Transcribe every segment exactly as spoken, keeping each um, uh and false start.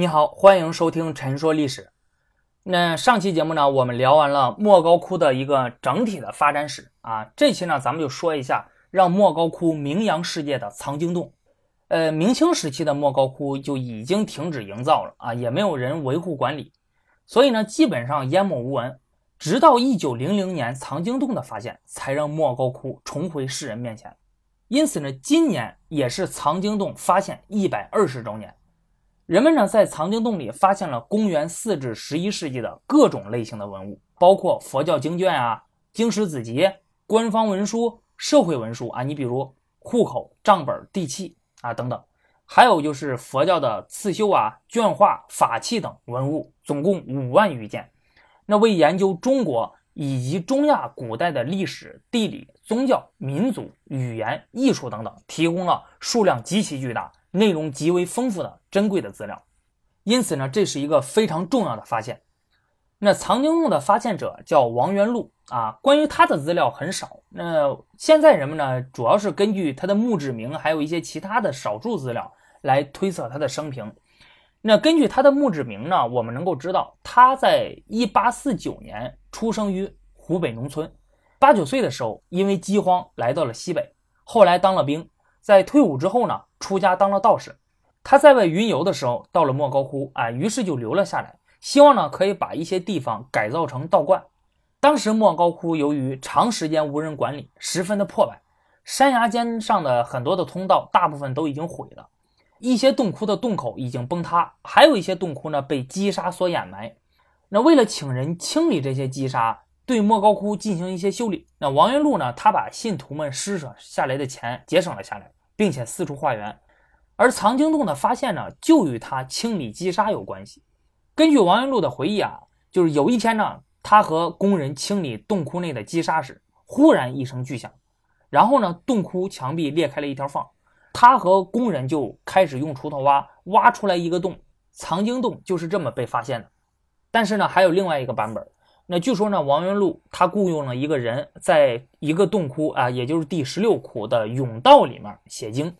你好，欢迎收听陈说历史。那上期节目呢，我们聊完了莫高窟的一个整体的发展史啊。这期呢，咱们就说一下让莫高窟名扬世界的藏经洞。呃，明清时期的莫高窟就已经停止营造了啊，也没有人维护管理，所以呢，基本上淹没无闻。直到一九零零年藏经洞的发现，才让莫高窟重回世人面前。因此呢，今年也是藏经洞发现一百二十周年。人们呢在藏经洞里发现了公元四至十一世纪的各种类型的文物，包括佛教经卷啊、经史子集、官方文书、社会文书啊，你比如户口、账本、地契啊等等，还有就是佛教的刺绣啊、绢画、法器等文物，总共五万余件。那为研究中国以及中亚古代的历史、地理、宗教、民族、语言、艺术等等提供了数量极其巨大、内容极为丰富的珍贵的资料。因此呢，这是一个非常重要的发现。那藏经洞的发现者叫王元禄啊，关于他的资料很少。那现在人们呢，主要是根据他的墓志铭还有一些其他的少数资料来推测他的生平。那根据他的墓志铭呢，我们能够知道他在一八四九年出生于湖北农村，八九岁的时候因为饥荒来到了西北，后来当了兵，在退伍之后呢，出家当了道士。他在外云游的时候到了莫高窟啊，于是就留了下来，希望呢可以把一些地方改造成道观。当时莫高窟由于长时间无人管理，十分的破败，山崖间上的很多的通道大部分都已经毁了，一些洞窟的洞口已经崩塌，还有一些洞窟呢被积沙所掩埋。那为了请人清理这些积沙，对莫高窟进行一些修理，那王元禄呢，他把信徒们施舍下来的钱节省了下来，并且四处化缘。而藏经洞的发现呢，就与他清理积沙有关系。根据王元禄的回忆啊，就是有一天呢，他和工人清理洞窟内的积沙时，忽然一声巨响，然后呢，洞窟墙壁裂开了一条缝，他和工人就开始用锄头挖，挖出来一个洞。藏经洞就是这么被发现的。但是呢，还有另外一个版本。那据说呢，王元禄他雇佣了一个人，在一个洞窟啊，也就是第十六窟的甬道里面写经。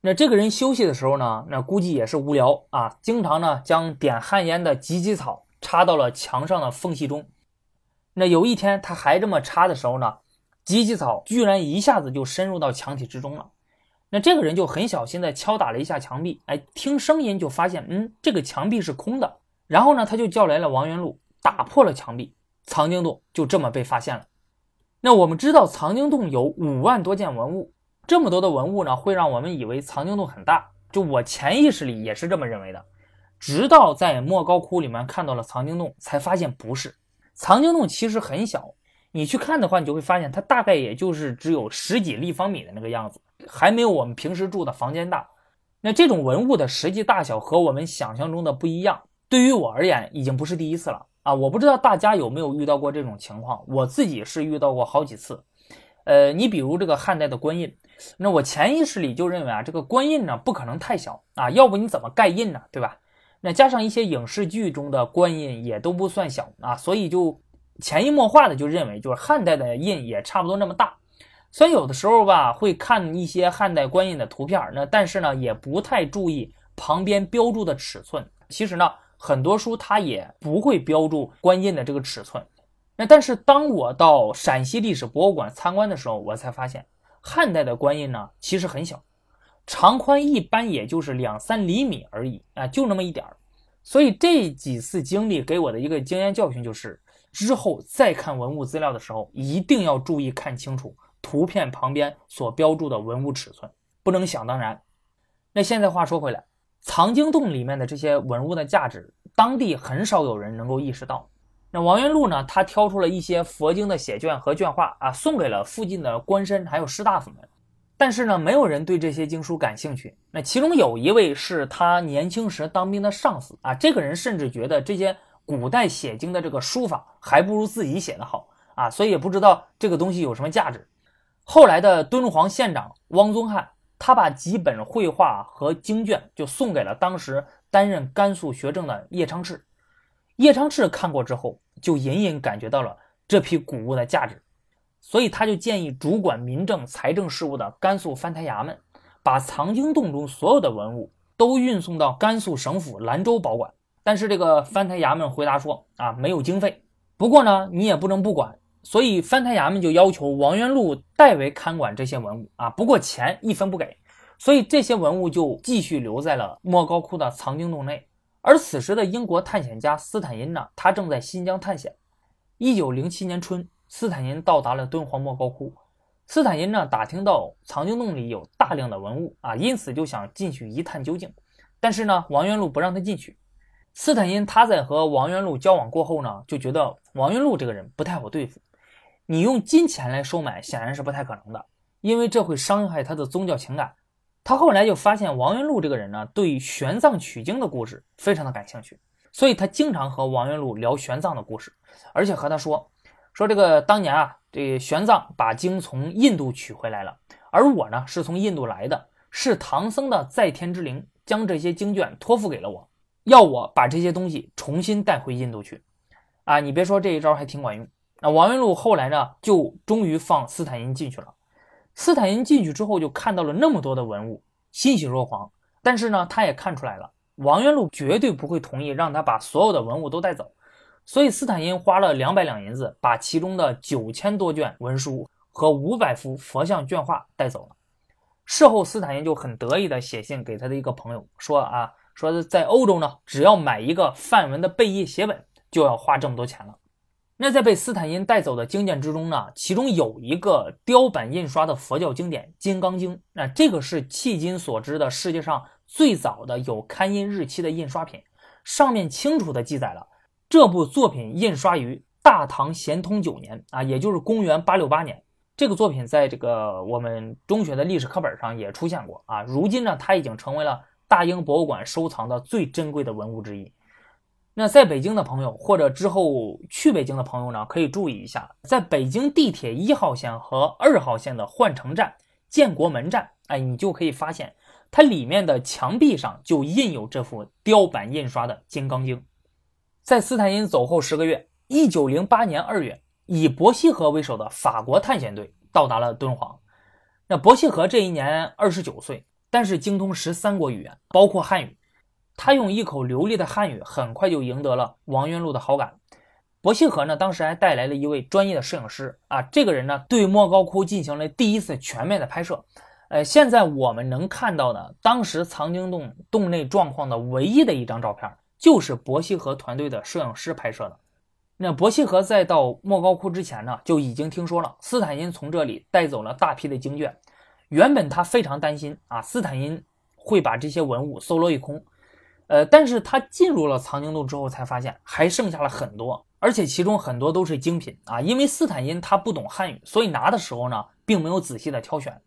那这个人休息的时候呢，那估计也是无聊啊，经常呢将点旱烟的芨芨草插到了墙上的缝隙中。那有一天他还这么插的时候呢，芨芨草居然一下子就深入到墙体之中了。那这个人就很小心的敲打了一下墙壁，哎，听声音就发现嗯，这个墙壁是空的。然后呢，他就叫来了王元禄，打破了墙壁。藏经洞就这么被发现了。那我们知道藏经洞有五万多件文物，这么多的文物呢，会让我们以为藏经洞很大，就我潜意识里也是这么认为的，直到在莫高窟里面看到了藏经洞，才发现不是。藏经洞其实很小，你去看的话，你就会发现它大概也就是只有十几立方米的那个样子，还没有我们平时住的房间大。那这种文物的实际大小和我们想象中的不一样，对于我而言已经不是第一次了啊，我不知道大家有没有遇到过这种情况，我自己是遇到过好几次。呃，你比如这个汉代的官印，那我潜意识里就认为啊，这个官印呢不可能太小啊，要不你怎么盖印呢，对吧？那加上一些影视剧中的官印也都不算小啊，所以就潜移默化的就认为，就是汉代的印也差不多那么大。虽然有的时候吧会看一些汉代官印的图片，那但是呢也不太注意旁边标注的尺寸。其实呢，很多书它也不会标注官印的这个尺寸。那但是当我到陕西历史博物馆参观的时候，我才发现汉代的官印呢其实很小，长宽一般也就是两三厘米而已啊，就那么一点。所以这几次经历给我的一个经验教训就是，之后再看文物资料的时候，一定要注意看清楚图片旁边所标注的文物尺寸，不能想当然。那现在话说回来，藏经洞里面的这些文物的价值，当地很少有人能够意识到。那王元禄呢，他挑出了一些佛经的写卷和卷画啊，送给了附近的官绅还有士大夫们。但是呢，没有人对这些经书感兴趣。那其中有一位是他年轻时当兵的上司啊，这个人甚至觉得这些古代写经的这个书法还不如自己写的好啊，所以也不知道这个东西有什么价值。后来的敦煌县长汪宗翰，他把几本绘画和经卷就送给了当时担任甘肃学政的叶昌炽。叶昌炽看过之后，就隐隐感觉到了这批古物的价值，所以他就建议主管民政财政事务的甘肃藩台衙门，把藏经洞中所有的文物都运送到甘肃省府兰州保管。但是这个藩台衙门回答说啊，没有经费。不过呢，你也不能不管，所以藩台衙门就要求王元禄代为看管这些文物啊，不过钱一分不给。所以这些文物就继续留在了莫高窟的藏经洞内。而此时的英国探险家斯坦因呢，他正在新疆探险。一九零七年春，斯坦因到达了敦煌莫高窟。斯坦因呢，打听到藏经洞里有大量的文物啊，因此就想进去一探究竟。但是呢，王元禄不让他进去。斯坦因他在和王元禄交往过后呢，就觉得王元禄这个人不太好对付。你用金钱来收买显然是不太可能的，因为这会伤害他的宗教情感。他后来就发现王元禄这个人呢，对玄奘取经的故事非常的感兴趣，所以他经常和王元禄聊玄奘的故事，而且和他说说这个当年啊，这玄奘把经从印度取回来了，而我呢是从印度来的，是唐僧的在天之灵将这些经卷托付给了我，要我把这些东西重新带回印度去啊！你别说，这一招还挺管用。那王元禄后来呢，就终于放斯坦因进去了。斯坦因进去之后就看到了那么多的文物，欣喜若狂。但是呢，他也看出来了，王元禄绝对不会同意让他把所有的文物都带走，所以斯坦因花了两百两银子把其中的九千多卷文书和五百幅佛像卷画带走了。事后斯坦因就很得意的写信给他的一个朋友说啊，说在欧洲呢，只要买一个梵文的贝叶写本就要花这么多钱了。那在被斯坦因带走的经典之中呢，其中有一个雕版印刷的佛教经典《金刚经》，那这个是迄今所知的世界上最早的有刊印日期的印刷品，上面清楚的记载了这部作品印刷于大唐咸通九年啊，也就是公元八六八年。这个作品在这个我们中学的历史课本上也出现过啊，如今呢，它已经成为了大英博物馆收藏的最珍贵的文物之一。那在北京的朋友或者之后去北京的朋友呢，可以注意一下，在北京地铁一号线和二号线的换乘站建国门站，哎，你就可以发现它里面的墙壁上就印有这幅雕版印刷的《金刚经》。在斯坦因走后十个月，一九零八年二月，以伯希和为首的法国探险队到达了敦煌。那伯希和这一年二十九岁，但是精通十三国语言，包括汉语。他用一口流利的汉语很快就赢得了王元禄的好感。伯希和呢，当时还带来了一位专业的摄影师啊，这个人呢对莫高窟进行了第一次全面的拍摄。呃，现在我们能看到的当时藏经洞洞内状况的唯一的一张照片，就是伯希和团队的摄影师拍摄的。那伯希和在到莫高窟之前呢，就已经听说了斯坦因从这里带走了大批的经卷。原本他非常担心啊，斯坦因会把这些文物搜罗一空。呃，但是他进入了藏经洞之后才发现还剩下了很多，而且其中很多都是精品啊。因为斯坦因他不懂汉语，所以拿的时候呢并没有仔细的挑选，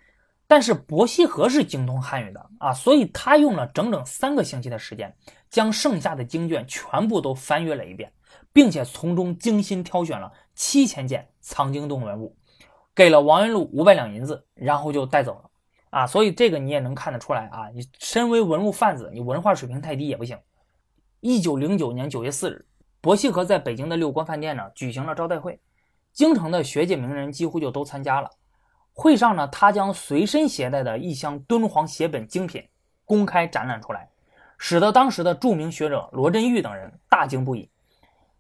但是伯希和是精通汉语的啊，所以他用了整整三个星期的时间将剩下的经卷全部都翻阅了一遍，并且从中精心挑选了七千件藏经洞文物，给了王元禄五百两银子，然后就带走了啊，所以这个你也能看得出来啊，你身为文物贩子，你文化水平太低也不行。一九零九年九月四日，伯希和在北京的六官饭店呢举行了招待会，京城的学界名人几乎就都参加了。会上呢，他将随身携带的一箱敦煌写本精品公开展览出来，使得当时的著名学者罗振玉等人大惊不已。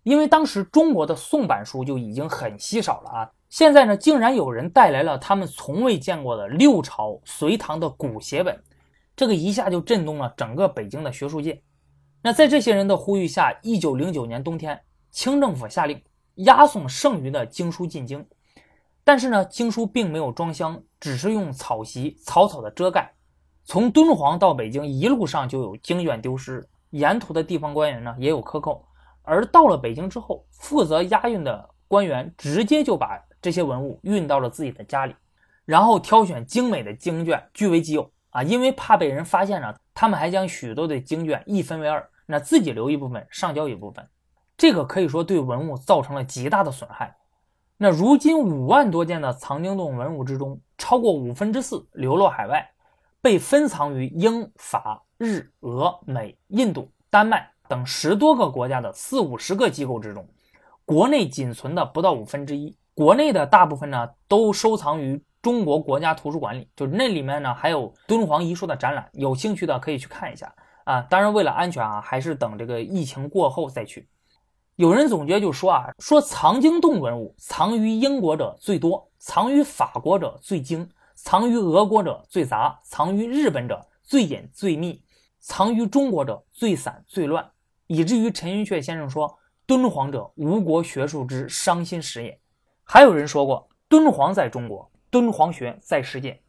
因为当时中国的宋版书就已经很稀少了啊，现在呢，竟然有人带来了他们从未见过的六朝隋唐的古写本，这个一下就震动了整个北京的学术界。那在这些人的呼吁下，一九零九年冬天，清政府下令押送剩余的经书进京，但是呢，经书并没有装箱，只是用草席草草的遮盖。从敦煌到北京，一路上就有经卷丢失，沿途的地方官员呢也有克扣，而到了北京之后，负责押运的官员直接就把这些文物运到了自己的家里，然后挑选精美的经卷据为己有啊，因为怕被人发现呢，他们还将许多的经卷一分为二，那自己留一部分，上交一部分，这个可以说对文物造成了极大的损害。那如今五万多件的藏经洞文物之中，超过五分之四流落海外，被分藏于英、法、日、俄、美、印度、丹麦等十多个国家的四五十个机构之中，国内仅存的不到五分之一。国内的大部分呢都收藏于中国国家图书馆里，就那里面呢还有敦煌遗书的展览，有兴趣的可以去看一下。啊，当然为了安全啊，还是等这个疫情过后再去。有人总结就说啊，说藏经洞文物藏于英国者最多，藏于法国者最精，藏于俄国者最杂，藏于日本者最隐最密，藏于中国者最散最乱，以至于陈寅恪先生说，敦煌者吴国学术之伤心史也。还有人说过，敦煌在中国，敦煌学在世界。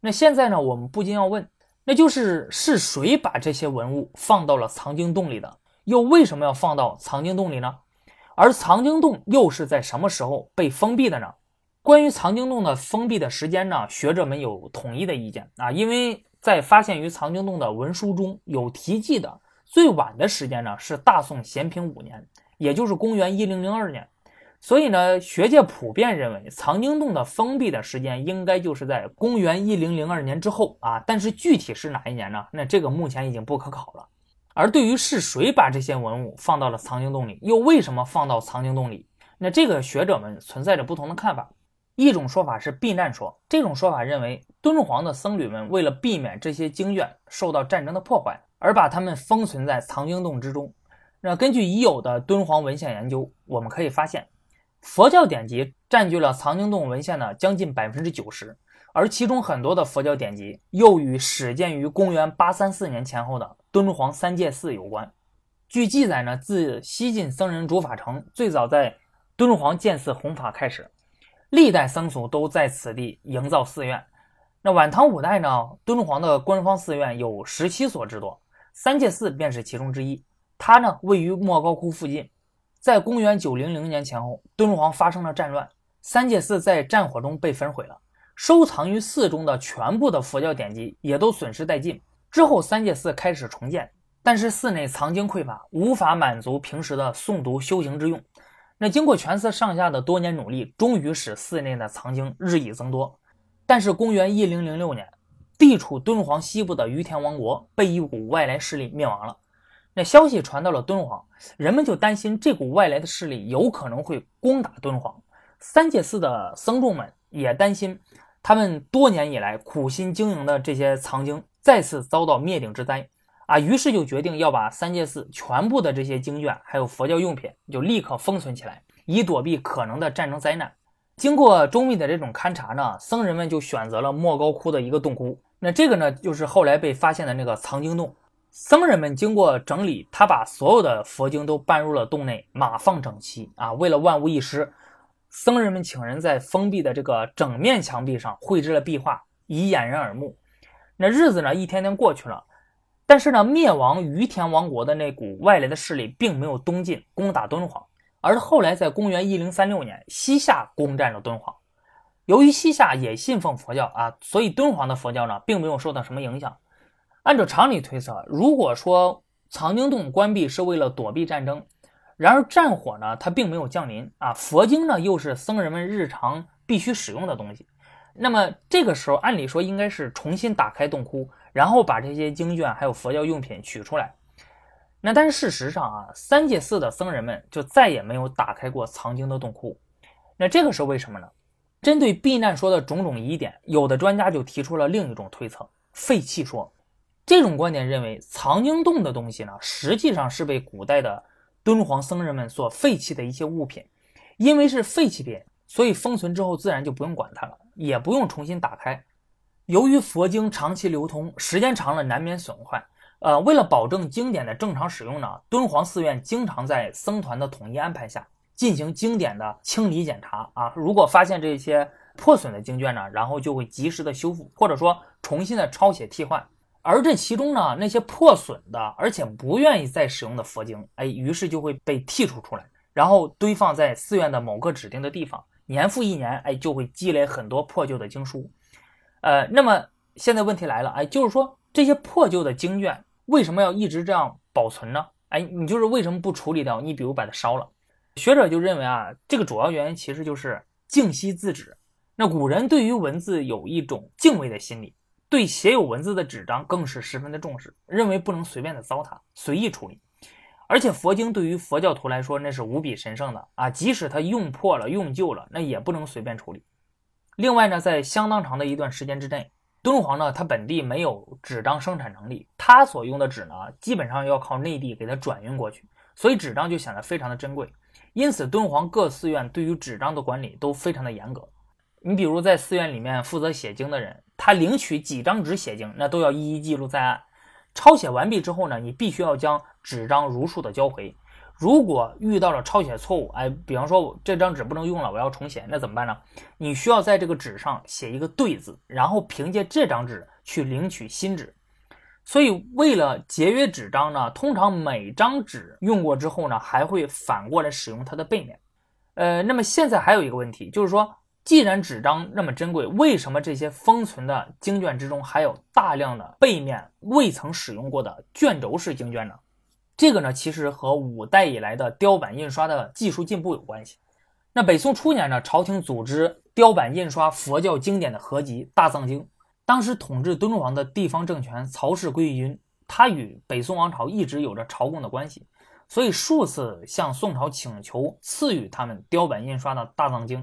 那现在呢，我们不禁要问，那就是是谁把这些文物放到了藏经洞里的，又为什么要放到藏经洞里呢？而藏经洞又是在什么时候被封闭的呢？关于藏经洞的封闭的时间呢，学者们有统一的意见啊，因为在发现于藏经洞的文书中有提及的最晚的时间呢是大宋咸平五年，也就是公元一零零二年。所以呢，学界普遍认为藏经洞的封闭的时间应该就是在公元一零零二年之后啊，但是具体是哪一年呢？那这个目前已经不可考了。而对于是谁把这些文物放到了藏经洞里，又为什么放到藏经洞里，那这个学者们存在着不同的看法。一种说法是避难说，这种说法认为敦煌的僧侣们为了避免这些经卷受到战争的破坏，而把它们封存在藏经洞之中。那根据已有的敦煌文献研究，我们可以发现佛教典籍占据了藏经洞文献的将近 百分之九十， 而其中很多的佛教典籍又与始建于公元八三四年前后的敦煌三界寺有关。据记载呢，自西晋僧人竺法成最早在敦煌建寺弘法开始，历代僧俗都在此地营造寺院。那晚唐五代呢，敦煌的官方寺院有十七所之多，三界寺便是其中之一。它呢位于莫高窟附近。在公元九零零年前后，敦煌发生了战乱，三界寺在战火中被焚毁了，收藏于寺中的全部的佛教典籍也都损失殆尽。之后三界寺开始重建，但是寺内藏经匮乏，无法满足平时的诵读修行之用。那经过全寺上下的多年努力，终于使寺内的藏经日益增多。但是公元一零零六年，地处敦煌西部的于阗王国被一股外来势力灭亡了。那消息传到了敦煌，人们就担心这股外来的势力有可能会攻打敦煌。三界寺的僧众们也担心，他们多年以来苦心经营的这些藏经再次遭到灭顶之灾啊，于是就决定要把三界寺全部的这些经卷还有佛教用品就立刻封存起来，以躲避可能的战争灾难。经过周密的这种勘察呢，僧人们就选择了莫高窟的一个洞窟，那这个呢就是后来被发现的那个藏经洞。僧人们经过整理，他把所有的佛经都搬入了洞内，码放整齐啊。为了万无一失，僧人们请人在封闭的这个整面墙壁上绘制了壁画，以掩人耳目。那日子呢一天天过去了，但是呢灭亡于阗王国的那股外来的势力并没有东进攻打敦煌，而后来在公元一零三六年西夏攻占了敦煌。由于西夏也信奉佛教啊，所以敦煌的佛教呢并没有受到什么影响。按照常理推测，如果说藏经洞关闭是为了躲避战争，然而战火呢它并没有降临啊，佛经呢又是僧人们日常必须使用的东西，那么这个时候按理说应该是重新打开洞窟，然后把这些经卷还有佛教用品取出来。那但是事实上啊，三界寺的僧人们就再也没有打开过藏经的洞窟。那这个是为什么呢？针对避难说的种种疑点，有的专家就提出了另一种推测，废弃说。这种观点认为藏经洞的东西呢实际上是被古代的敦煌僧人们所废弃的一些物品，因为是废弃品，所以封存之后自然就不用管它了，也不用重新打开。由于佛经长期流通，时间长了难免损坏，呃，为了保证经典的正常使用呢，敦煌寺院经常在僧团的统一安排下进行经典的清理检查啊，如果发现这些破损的经卷呢，然后就会及时的修复，或者说重新的抄写替换。而这其中呢，那些破损的而且不愿意再使用的佛经，哎，于是就会被剔除出来，然后堆放在寺院的某个指定的地方，年复一年，哎，就会积累很多破旧的经书。呃，那么现在问题来了，哎，就是说这些破旧的经卷为什么要一直这样保存呢？哎，你就是为什么不处理掉？你比如把它烧了。学者就认为啊，这个主要原因其实就是静惜自止。那古人对于文字有一种敬畏的心理，对写有文字的纸张更是十分的重视，认为不能随便的糟蹋，随意处理。而且佛经对于佛教徒来说那是无比神圣的啊，即使它用破了用旧了，那也不能随便处理。另外呢，在相当长的一段时间之内，敦煌呢它本地没有纸张生产能力，它所用的纸呢基本上要靠内地给它转运过去，所以纸张就显得非常的珍贵。因此敦煌各寺院对于纸张的管理都非常的严格。你比如在寺院里面负责写经的人，他领取几张纸写经，那都要一一记录在案。抄写完毕之后呢，你必须要将纸张如数的交回。如果遇到了抄写错误，哎，比方说这张纸不能用了，我要重写，那怎么办呢？你需要在这个纸上写一个对字，然后凭借这张纸去领取新纸。所以为了节约纸张呢，通常每张纸用过之后呢，还会反过来使用它的背面。呃，那么现在还有一个问题，就是说既然纸张那么珍贵，为什么这些封存的经卷之中还有大量的背面未曾使用过的卷轴式经卷呢？这个呢，其实和五代以来的雕版印刷的技术进步有关系。那北宋初年呢，朝廷组织雕版印刷佛教经典的合集《大藏经》。当时统治敦煌的地方政权曹氏归义军，他与北宋王朝一直有着朝贡的关系，所以数次向宋朝请求赐予他们雕版印刷的《大藏经》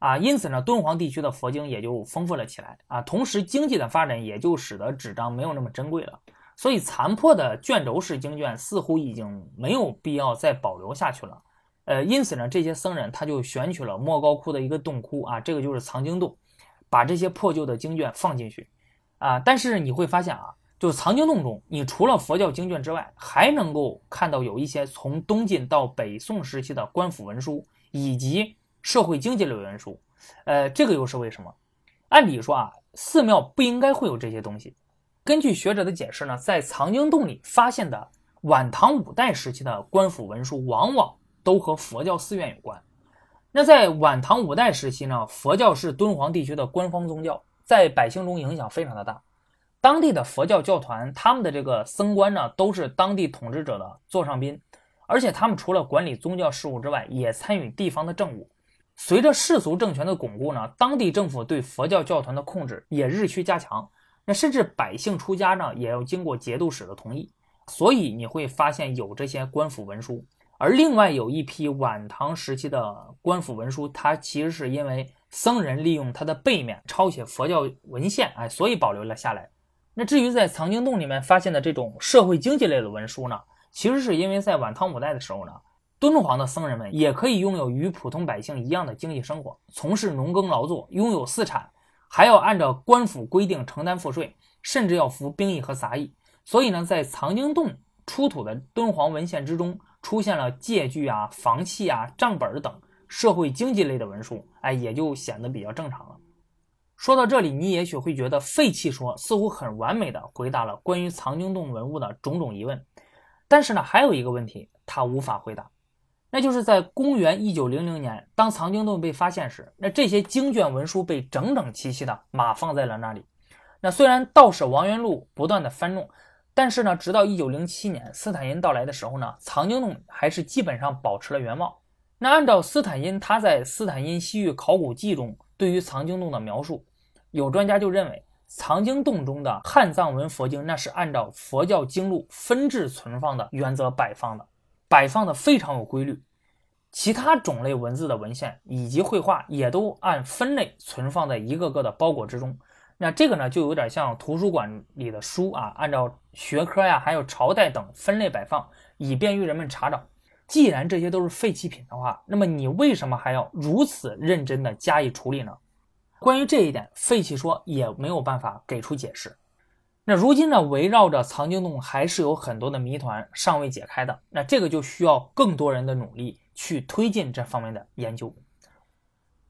啊，因此呢，敦煌地区的佛经也就丰富了起来啊。同时，经济的发展也就使得纸张没有那么珍贵了。所以残破的卷轴式经卷似乎已经没有必要再保留下去了，呃，因此呢，这些僧人他就选取了莫高窟的一个洞窟啊，这个就是藏经洞，把这些破旧的经卷放进去啊。但是你会发现啊，就是藏经洞中，你除了佛教经卷之外，还能够看到有一些从东晋到北宋时期的官府文书以及社会经济类文书，呃，这个又是为什么？按理说啊，寺庙不应该会有这些东西。根据学者的解释呢，在藏经洞里发现的晚唐五代时期的官府文书往往都和佛教寺院有关。那在晚唐五代时期呢，佛教是敦煌地区的官方宗教，在百姓中影响非常的大。当地的佛教教团他们的这个僧官呢，都是当地统治者的座上宾，而且他们除了管理宗教事务之外，也参与地方的政务。随着世俗政权的巩固呢，当地政府对佛教教团的控制也日趋加强，那甚至百姓出家呢，也要经过节度使的同意，所以你会发现有这些官府文书。而另外有一批晚唐时期的官府文书，它其实是因为僧人利用它的背面抄写佛教文献，哎，所以保留了下来。那至于在藏经洞里面发现的这种社会经济类的文书呢，其实是因为在晚唐五代的时候呢，敦煌的僧人们也可以拥有与普通百姓一样的经济生活，从事农耕劳作，拥有私产，还要按照官府规定承担赋税，甚至要服兵役和杂役。所以呢，在藏经洞出土的敦煌文献之中，出现了借据啊、房契啊、账本等社会经济类的文书，哎，也就显得比较正常了。说到这里，你也许会觉得废弃说似乎很完美的回答了关于藏经洞文物的种种疑问，但是呢，还有一个问题它无法回答，那就是在公元一九零零年，当藏经洞被发现时，那这些经卷文书被整整齐齐的码放在了那里。那虽然道士王元禄不断的翻弄，但是呢，直到一九零七年斯坦因到来的时候呢，藏经洞还是基本上保持了原貌。那按照斯坦因他在《斯坦因西域考古记》中对于藏经洞的描述，有专家就认为藏经洞中的汉藏文佛经那是按照佛教经录分置存放的原则摆放的。摆放的非常有规律，其他种类文字的文献以及绘画也都按分类存放在一个个的包裹之中。那这个呢，就有点像图书馆里的书啊，按照学科呀、啊、还有朝代等分类摆放，以便于人们查找。既然这些都是废弃品的话，那么你为什么还要如此认真的加以处理呢？关于这一点，废弃说也没有办法给出解释。那如今呢，围绕着藏经洞还是有很多的谜团尚未解开的，那这个就需要更多人的努力去推进这方面的研究。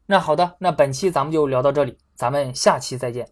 那好的，那本期咱们就聊到这里，咱们下期再见。